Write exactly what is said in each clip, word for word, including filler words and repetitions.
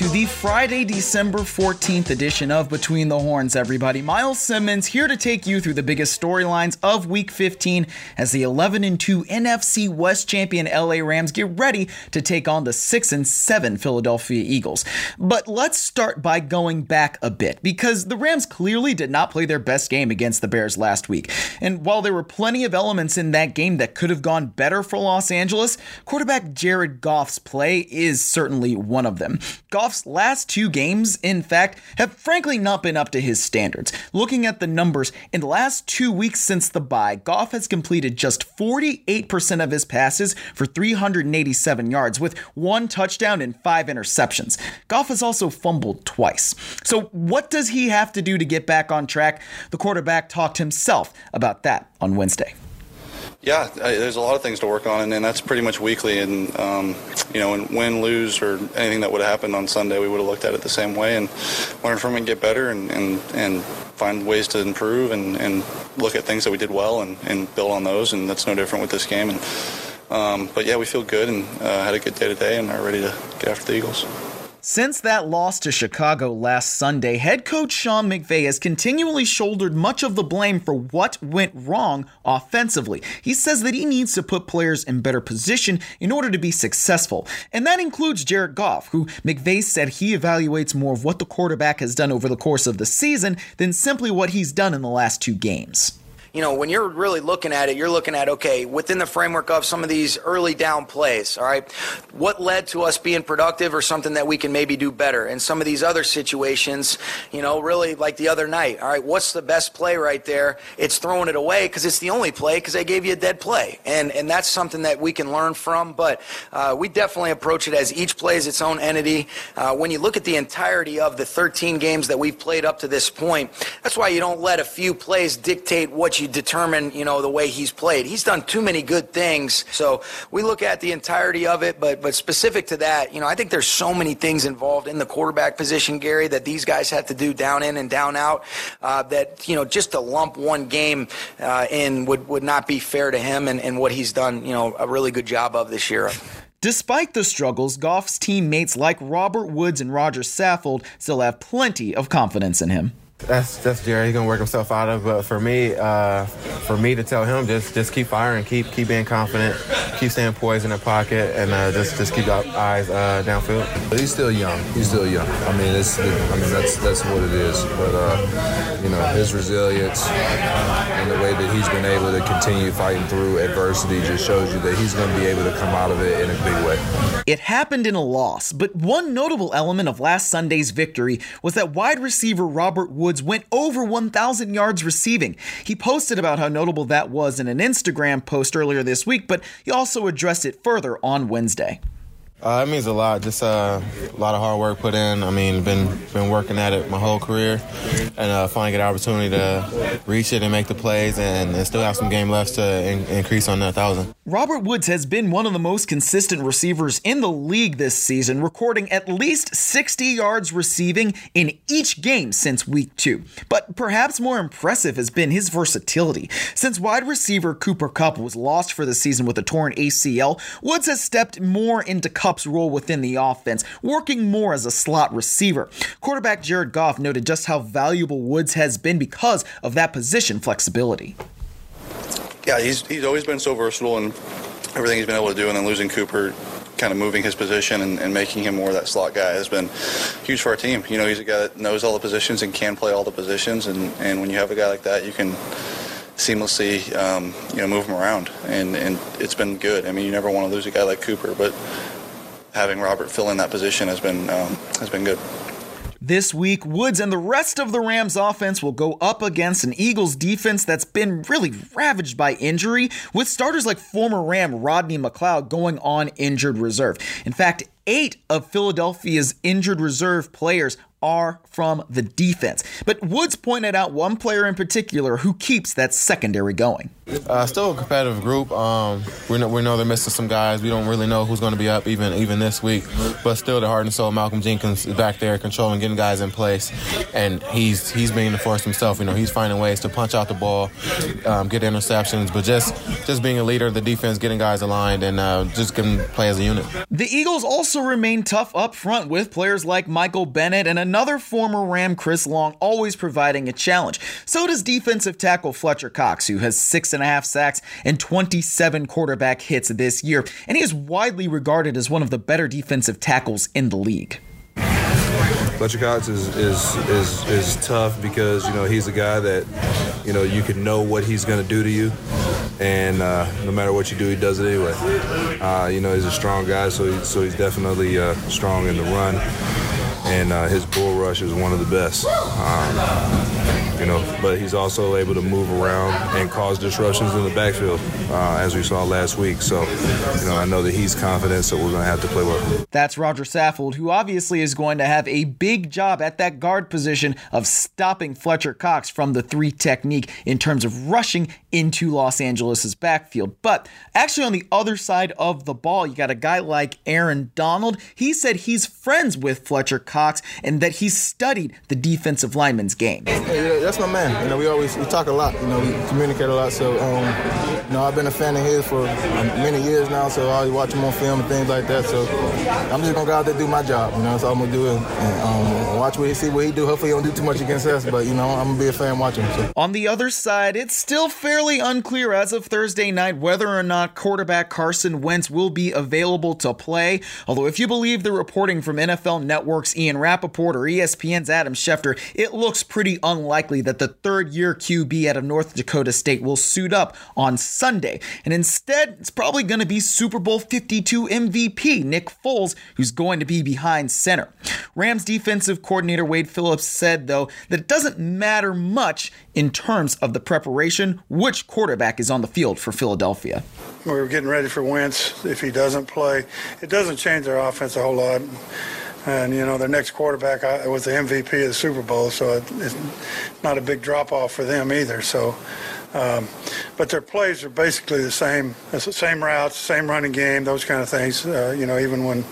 into the Friday, December fourteenth edition of Between the Horns, everybody. Miles Simmons here to take you through the biggest storylines of Week fifteen as the eleven and two N F C West champion L A Rams get ready to take on the six and seven Philadelphia Eagles. But let's start by going back a bit, because the Rams clearly did not play their best game against the Bears last week. And while there were plenty of elements in that game that could have gone better for Los Angeles, quarterback Jared Goff's play is certainly one of them. Goff's last two games, in fact, have frankly not been up to his standards. Looking at the numbers, in the last two weeks since the bye, Goff has completed just forty-eight percent of his passes for three hundred eighty-seven yards, with one touchdown and five interceptions. Goff has also fumbled twice. So what does he have to do to get back on track? The quarterback talked himself about that on Wednesday. Yeah, there's a lot of things to work on, and, and that's pretty much weekly. And um, you know, and win, lose, or anything that would have happened on Sunday, we would have looked at it the same way and learn from it, and get better, and and, and find ways to improve, and, and look at things that we did well, and, and build on those. And that's no different with this game. And um, but yeah, we feel good, and uh, had a good day today, and are ready to get after the Eagles. Since that loss to Chicago last Sunday, head coach Sean McVay has continually shouldered much of the blame for what went wrong offensively. He says that he needs to put players in better position in order to be successful. And that includes Jared Goff, who McVay said he evaluates more of what the quarterback has done over the course of the season than simply what he's done in the last two games. You know, when you're really looking at it, you're looking at, okay, within the framework of some of these early down plays, all right, what led to us being productive or something that we can maybe do better? And some of these other situations, you know, really like the other night, all right, what's the best play right there? It's throwing it away because it's the only play because they gave you a dead play. And and that's something that we can learn from. But uh, we definitely approach it as each play is its own entity. Uh, when you look at the entirety of the thirteen games that we've played up to this point, that's why you don't let a few plays dictate what you determine, you know, the way he's played. He's done too many good things. So we look at the entirety of it, but but specific to that, you know, I think there's so many things involved in the quarterback position, Gary, that these guys have to do down in and down out, uh, that, you know, just to lump one game uh, in would, would not be fair to him and, and what he's done, you know, a really good job of this year. Despite the struggles, Goff's teammates like Robert Woods and Roger Saffold still have plenty of confidence in him. That's that's Jared. He's gonna work himself out of. But for me, uh, for me to tell him just just keep firing, keep keep being confident, keep staying poised in the pocket, and uh, just just keep your eyes uh, downfield. But he's still young. He's still young. I mean, it's I mean that's that's what it is. But uh, you know, his resilience and the way that he's been able to continue fighting through adversity just shows you that he's gonna be able to come out of it in a big way. It happened in a loss, but one notable element of last Sunday's victory was that wide receiver Robert Woods went over one thousand yards receiving. He posted about how notable that was in an Instagram post earlier this week, but he also addressed it further on Wednesday. Uh, it means a lot. Just uh, a lot of hard work put in. I mean, been been working at it my whole career, and uh, finally get an opportunity to reach it and make the plays, and, and still have some game left to in, increase on that thousand. Robert Woods has been one of the most consistent receivers in the league this season, recording at least sixty yards receiving in each game since week two. But perhaps more impressive has been his versatility. Since wide receiver Cooper Kupp was lost for the season with a torn A C L, Woods has stepped more into Kupp's role within the offense, working more as a slot receiver. Quarterback Jared Goff noted just how valuable Woods has been because of that position flexibility. Yeah, he's he's always been so versatile and everything he's been able to do, and then losing Cooper, kind of moving his position and, and making him more of that slot guy has been huge for our team. You know, he's a guy that knows all the positions and can play all the positions, and, and when you have a guy like that, you can seamlessly, um, you know, move him around, and, and it's been good. I mean, you never want to lose a guy like Cooper, but having Robert fill in that position has been um, has been good. This week, Woods and the rest of the Rams offense will go up against an Eagles defense that's been really ravaged by injury, with starters like former Ram Rodney McLeod going on injured reserve. In fact, eight of Philadelphia's injured reserve players are from the defense. But Woods pointed out one player in particular who keeps that secondary going. Uh, still a competitive group. Um, we know, we know they're missing some guys. We don't really know who's going to be up even even this week. But still, the heart and soul, Malcolm Jenkins is back there controlling, getting guys in place. And he's he's being the force himself. You know, he's finding ways to punch out the ball, um, get interceptions. But just, just being a leader of the defense, getting guys aligned, and uh, just getting play as a unit. The Eagles also remain tough up front with players like Michael Bennett and another former Ram, Chris Long, always providing a challenge. So does defensive tackle Fletcher Cox, who has six and a half sacks and twenty-seven quarterback hits this year, and he is widely regarded as one of the better defensive tackles in the league. Fletcher Cox is is is is tough because, you know, he's a guy that, you know, you can know what he's going to do to you, and uh, no matter what you do, he does it anyway. Uh, you know, he's a strong guy, so he, so he's definitely uh, strong in the run, and uh, his bull rush is one of the best. Um, You know, but he's also able to move around and cause disruptions in the backfield, uh, as we saw last week. So, you know, I know that he's confident, so we're going to have to play well. That's Roger Saffold, who obviously is going to have a big job at that guard position of stopping Fletcher Cox from the three technique in terms of rushing into Los Angeles' backfield. But actually on the other side of the ball, you got a guy like Aaron Donald. He said he's friends with Fletcher Cox and that he studied the defensive lineman's game. That's my man. You know, we always we talk a lot. You know, we communicate a lot. So, um, you know, I've been a fan of his for many years now. So I always watch him on film and things like that. So I'm just gonna go out there and do my job. You know, that's all I'm gonna do, and, and um, watch what he see, what he do. Hopefully, he don't do too much against us. But you know, I'm gonna be a fan watching him. So. On the other side, it's still fairly unclear as of Thursday night whether or not quarterback Carson Wentz will be available to play. Although, if you believe the reporting from N F L Network's Ian Rappaport or E S P N's Adam Schefter, it looks pretty unlikely that the third-year Q B out of North Dakota State will suit up on Sunday. And instead, it's probably going to be Super Bowl fifty-two M V P Nick Foles, who's going to be behind center. Rams defensive coordinator Wade Phillips said, though, that it doesn't matter much in terms of the preparation, which quarterback is on the field for Philadelphia. We were getting ready for Wentz. If he doesn't play, it doesn't change their offense a whole lot. And, you know, their next quarterback was the M V P of the Super Bowl, so it's not a big drop-off for them either. So, um, but their plays are basically the same. It's the same routes, same running game, those kind of things, uh, you know, even when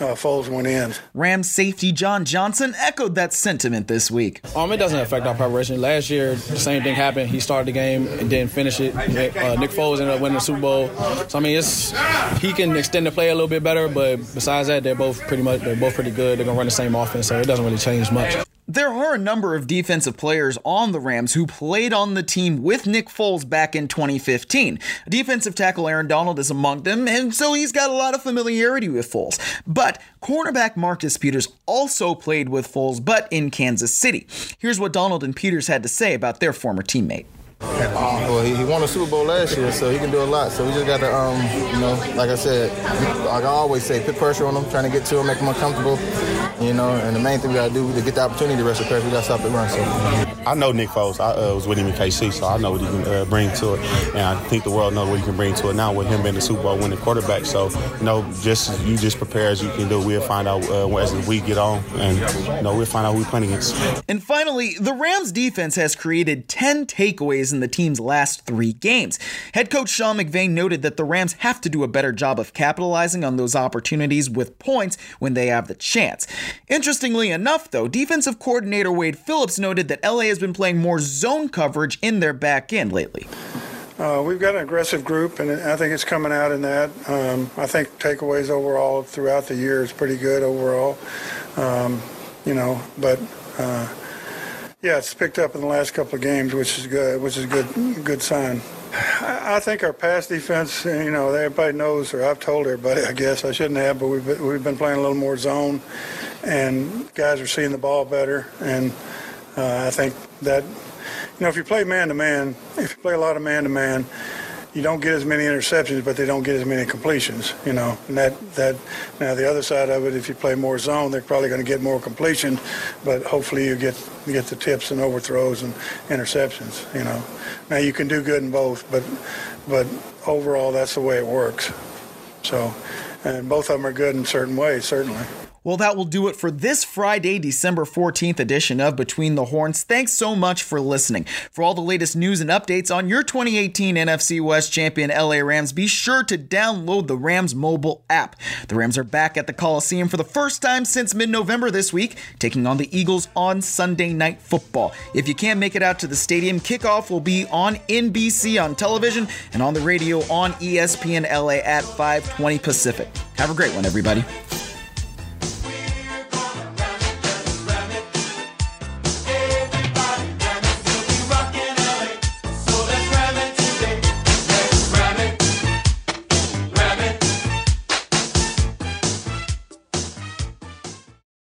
uh, Foles went in. Rams safety John Johnson echoed that sentiment this week. Um, it doesn't affect our preparation. Last year, the same thing happened. He started the game and didn't finish it. Uh, Nick Foles ended up winning the Super Bowl. So, I mean, it's he can extend the play a little bit better, but besides that, they're both pretty much they're both pretty good. They're going to run the same offense, so it doesn't really change much. There are a number of defensive players on the Rams who played on the team with Nick Foles back in twenty fifteen. Defensive tackle Aaron Donald is among them, and so he's got a lot of familiarity with Foles. But cornerback Marcus Peters also played with Foles, but in Kansas City. Here's what Donald and Peters had to say about their former teammate. Uh, well, he, he won a Super Bowl last year, so he can do a lot. So we just got to, um, you know, like I said, like I always say, put pressure on him, trying to get to him, make him uncomfortable, you know. And the main thing we got to do to get the opportunity to rest the pressure, we got to stop the run. So I know Nick Foles. I uh, was with him in K C, so I know what he can uh, bring to it, and I think the world knows what he can bring to it now with him being the Super Bowl winning quarterback. So you know, just you just prepare as you can do. We'll find out uh, as the week get on, and you know, we'll find out who we're playing against. And finally, the Rams defense has created ten takeaways in the team's last three games. Head coach Sean McVay noted that the Rams have to do a better job of capitalizing on those opportunities with points when they have the chance. Interestingly enough, though, defensive coordinator Wade Phillips noted that L A has been playing more zone coverage in their back end lately. Uh, we've got an aggressive group, and I think it's coming out in that. Um, I think takeaways overall throughout the year is pretty good overall. Um, you know, but... Uh, Yeah, it's picked up in the last couple of games, which is good. Which is a good, good sign. I think our pass defense, you know, everybody knows, or I've told everybody, I guess I shouldn't have, but we've we've been playing a little more zone, and guys are seeing the ball better. And uh, I think that, you know, if you play man to man, if you play a lot of man to man, you don't get as many interceptions, but they don't get as many completions, you know. And that, that now the other side of it, if you play more zone, they're probably going to get more completions, but hopefully you get you get the tips and overthrows and interceptions, you know. Now you can do good in both, but but overall that's the way it works. So, and both of them are good in certain ways, certainly. Well, that will do it for this Friday, December fourteenth edition of Between the Horns. Thanks so much for listening. For all the latest news and updates on your twenty eighteen N F C West champion L A Rams, be sure to download the Rams mobile app. The Rams are back at the Coliseum for the first time since mid-November this week, taking on the Eagles on Sunday Night Football. If you can't make it out to the stadium, kickoff will be on N B C on television and on the radio on E S P N L A at five twenty Pacific. Have a great one, everybody.